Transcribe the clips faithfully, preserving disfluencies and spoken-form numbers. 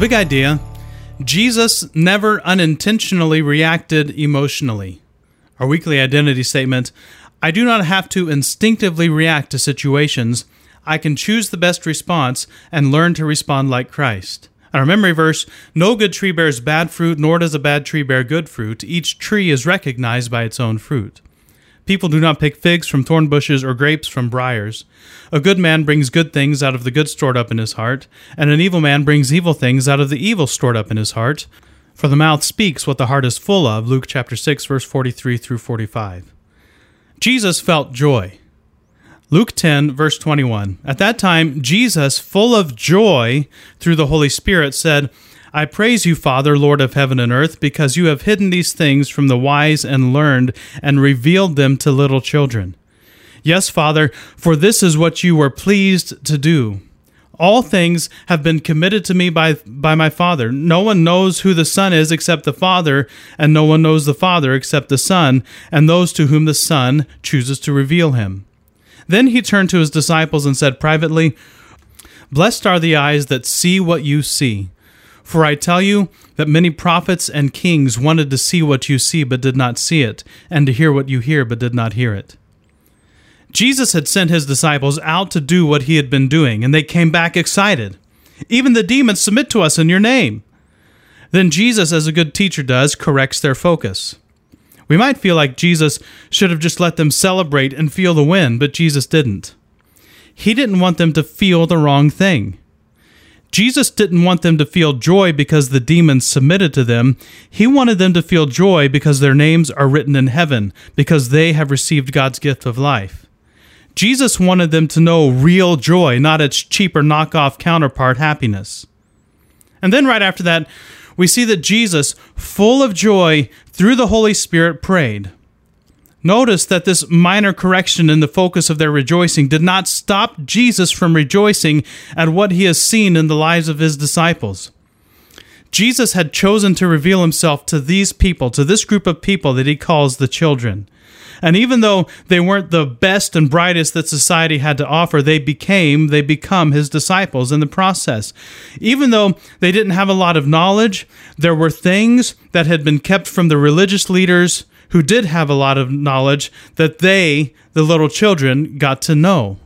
the big idea, Jesus never unintentionally reacted emotionally. Our weekly identity statement, I do not have to instinctively react to situations. I can choose the best response and learn to respond like Christ. And our memory verse, no good tree bears bad fruit, nor does a bad tree bear good fruit. Each tree is recognized by its own fruit. People do not pick figs from thorn bushes or grapes from briars. A good man brings good things out of the good stored up in his heart, and an evil man brings evil things out of the evil stored up in his heart. For the mouth speaks what the heart is full of, Luke chapter six, verse forty-three through forty-five. Jesus felt joy. Luke ten, verse twenty-one. At that time, Jesus, full of joy through the Holy Spirit, said, I praise you, Father, Lord of heaven and earth, because you have hidden these things from the wise and learned and revealed them to little children. Yes, Father, for this is what you were pleased to do. All things have been committed to me by, by my Father. No one knows who the Son is except the Father, and no one knows the Father except the Son, and those to whom the Son chooses to reveal him. Then he turned to his disciples and said privately, Blessed are the eyes that see what you see. For I tell you that many prophets and kings wanted to see what you see but did not see it, and to hear what you hear but did not hear it. Jesus had sent his disciples out to do what he had been doing, and they came back excited. Even the demons submit to us in your name. Then Jesus, as a good teacher does, corrects their focus. We might feel like Jesus should have just let them celebrate and feel the win, but Jesus didn't. He didn't want them to feel the wrong thing. Jesus didn't want them to feel joy because the demons submitted to them. He wanted them to feel joy because their names are written in heaven, because they have received God's gift of life. Jesus wanted them to know real joy, not its cheaper knockoff counterpart happiness. And then right after that, we see that Jesus, full of joy, through the Holy Spirit, prayed. Notice that this minor correction in the focus of their rejoicing did not stop Jesus from rejoicing at what he has seen in the lives of his disciples. Jesus had chosen to reveal himself to these people, to this group of people that he calls the children. And even though they weren't the best and brightest that society had to offer, they became, they become his disciples in the process. Even though they didn't have a lot of knowledge, there were things that had been kept from the religious leaders who did have a lot of knowledge that they, the little children, got to know.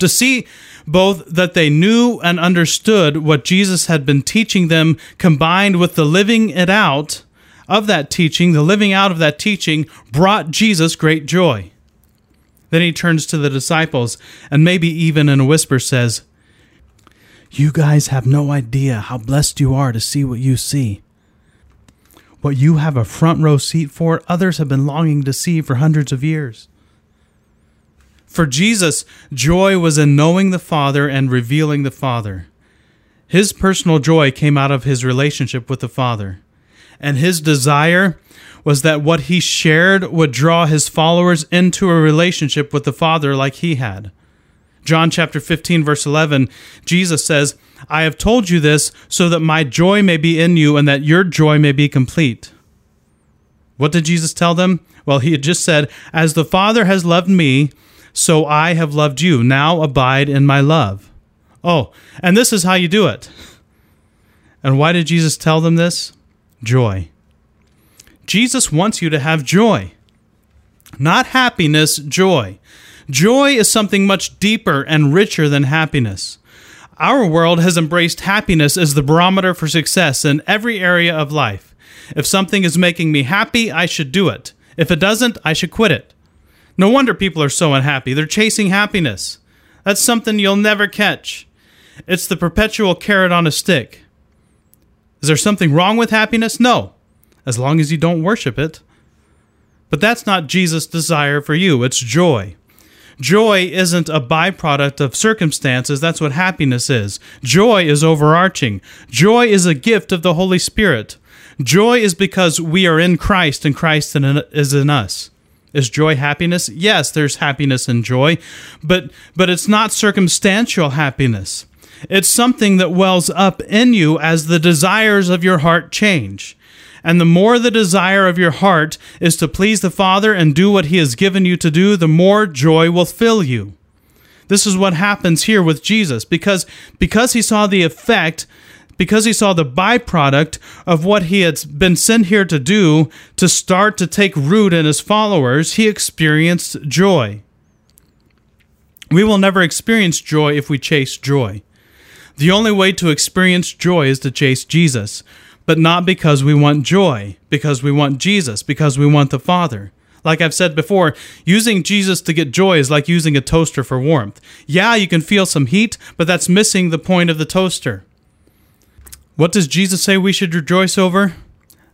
To see both that they knew and understood what Jesus had been teaching them, combined with the living it out of that teaching, the living out of that teaching, brought Jesus great joy. Then he turns to the disciples and maybe even in a whisper says, You guys have no idea how blessed you are to see what you see. What you have a front row seat for, others have been longing to see for hundreds of years. For Jesus, joy was in knowing the Father and revealing the Father. His personal joy came out of his relationship with the Father. And his desire was that what he shared would draw his followers into a relationship with the Father like he had. John chapter fifteen, verse eleven, Jesus says, I have told you this so that my joy may be in you and that your joy may be complete. What did Jesus tell them? Well, he had just said, As the Father has loved me, so I have loved you. Now abide in my love. Oh, and this is how you do it. And why did Jesus tell them this? Joy. Jesus wants you to have joy. Not happiness, joy. Joy is something much deeper and richer than happiness. Our world has embraced happiness as the barometer for success in every area of life. If something is making me happy, I should do it. If it doesn't, I should quit it. No wonder people are so unhappy. They're chasing happiness. That's something you'll never catch. It's the perpetual carrot on a stick. Is there something wrong with happiness? No, as long as you don't worship it. But that's not Jesus' desire for you. It's joy. Joy isn't a byproduct of circumstances. That's what happiness is. Joy is overarching. Joy is a gift of the Holy Spirit. Joy is because we are in Christ and Christ is in us. Is joy happiness? Yes, there's happiness in joy, but but it's not circumstantial happiness. It's something that wells up in you as the desires of your heart change. And the more the desire of your heart is to please the Father and do what he has given you to do, the more joy will fill you. This is what happens here with Jesus. Because, because he saw the effect because he saw the byproduct of what he had been sent here to do to start to take root in his followers, he experienced joy. We will never experience joy if we chase joy. The only way to experience joy is to chase Jesus, but not because we want joy, because we want Jesus, because we want the Father. Like I've said before, using Jesus to get joy is like using a toaster for warmth. Yeah, you can feel some heat, but that's missing the point of the toaster. What does Jesus say we should rejoice over?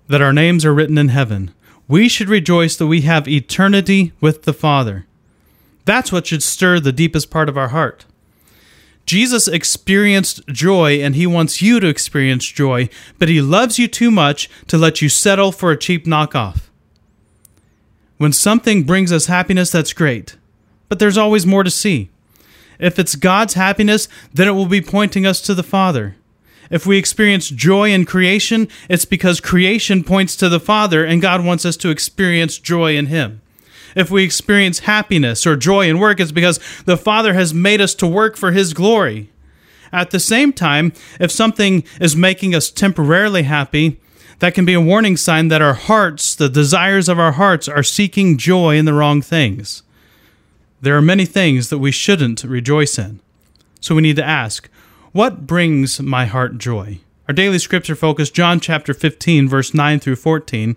That our names are written in heaven. We should rejoice that we have eternity with the Father. That's what should stir the deepest part of our heart. Jesus experienced joy, and he wants you to experience joy, but he loves you too much to let you settle for a cheap knockoff. When something brings us happiness, that's great, but there's always more to see. If it's God's happiness, then it will be pointing us to the Father. If we experience joy in creation, it's because creation points to the Father and God wants us to experience joy in Him. If we experience happiness or joy in work, it's because the Father has made us to work for His glory. At the same time, if something is making us temporarily happy, that can be a warning sign that our hearts, the desires of our hearts, are seeking joy in the wrong things. There are many things that we shouldn't rejoice in. So we need to ask, what brings my heart joy? Our daily scripture focus, John chapter fifteen, verse nine through fourteen.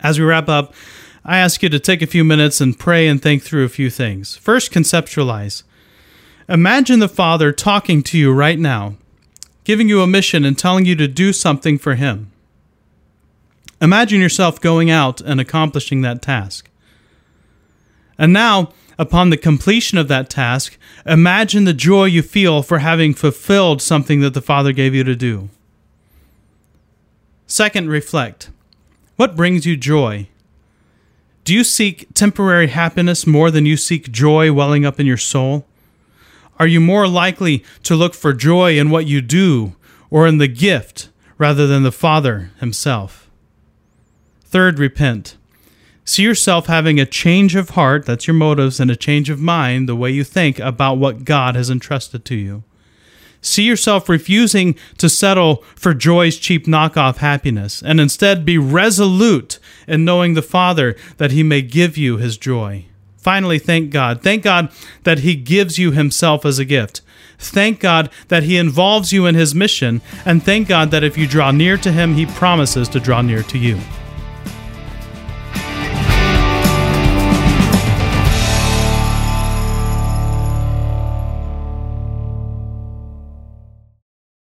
As we wrap up, I ask you to take a few minutes and pray and think through a few things. First, conceptualize. Imagine the Father talking to you right now, giving you a mission and telling you to do something for Him. Imagine yourself going out and accomplishing that task. And now, upon the completion of that task, imagine the joy you feel for having fulfilled something that the Father gave you to do. Second, reflect. What brings you joy? Do you seek temporary happiness more than you seek joy welling up in your soul? Are you more likely to look for joy in what you do or in the gift rather than the Father Himself? Third, repent. See yourself having a change of heart, that's your motives, and a change of mind, the way you think about what God has entrusted to you. See yourself refusing to settle for joy's cheap knockoff happiness, and instead be resolute in knowing the Father that He may give you His joy. Finally, thank God. Thank God that He gives you Himself as a gift. Thank God that He involves you in His mission, and thank God that if you draw near to Him, He promises to draw near to you.